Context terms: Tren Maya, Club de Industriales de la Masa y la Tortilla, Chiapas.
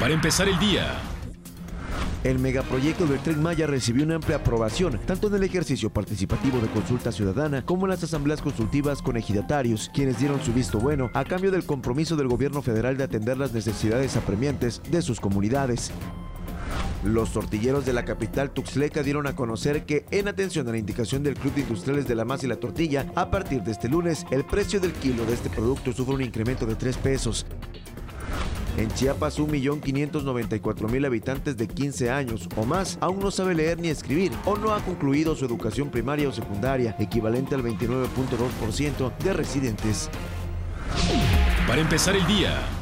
para empezar el día. El megaproyecto del Tren Maya recibió una amplia aprobación, tanto en el ejercicio participativo de consulta ciudadana como en las asambleas consultivas con ejidatarios, quienes dieron su visto bueno a cambio del compromiso del gobierno federal de atender las necesidades apremiantes de sus comunidades. Los tortilleros de la capital tuxtleca dieron a conocer que, en atención a la indicación del Club de Industriales de la Masa y la Tortilla, a partir de este lunes, el precio del kilo de este producto sufre un incremento de 3 pesos. En Chiapas, 1.594.000 habitantes de 15 años o más aún no sabe leer ni escribir o no ha concluido su educación primaria o secundaria, equivalente al 29.2% de residentes. Para empezar el día.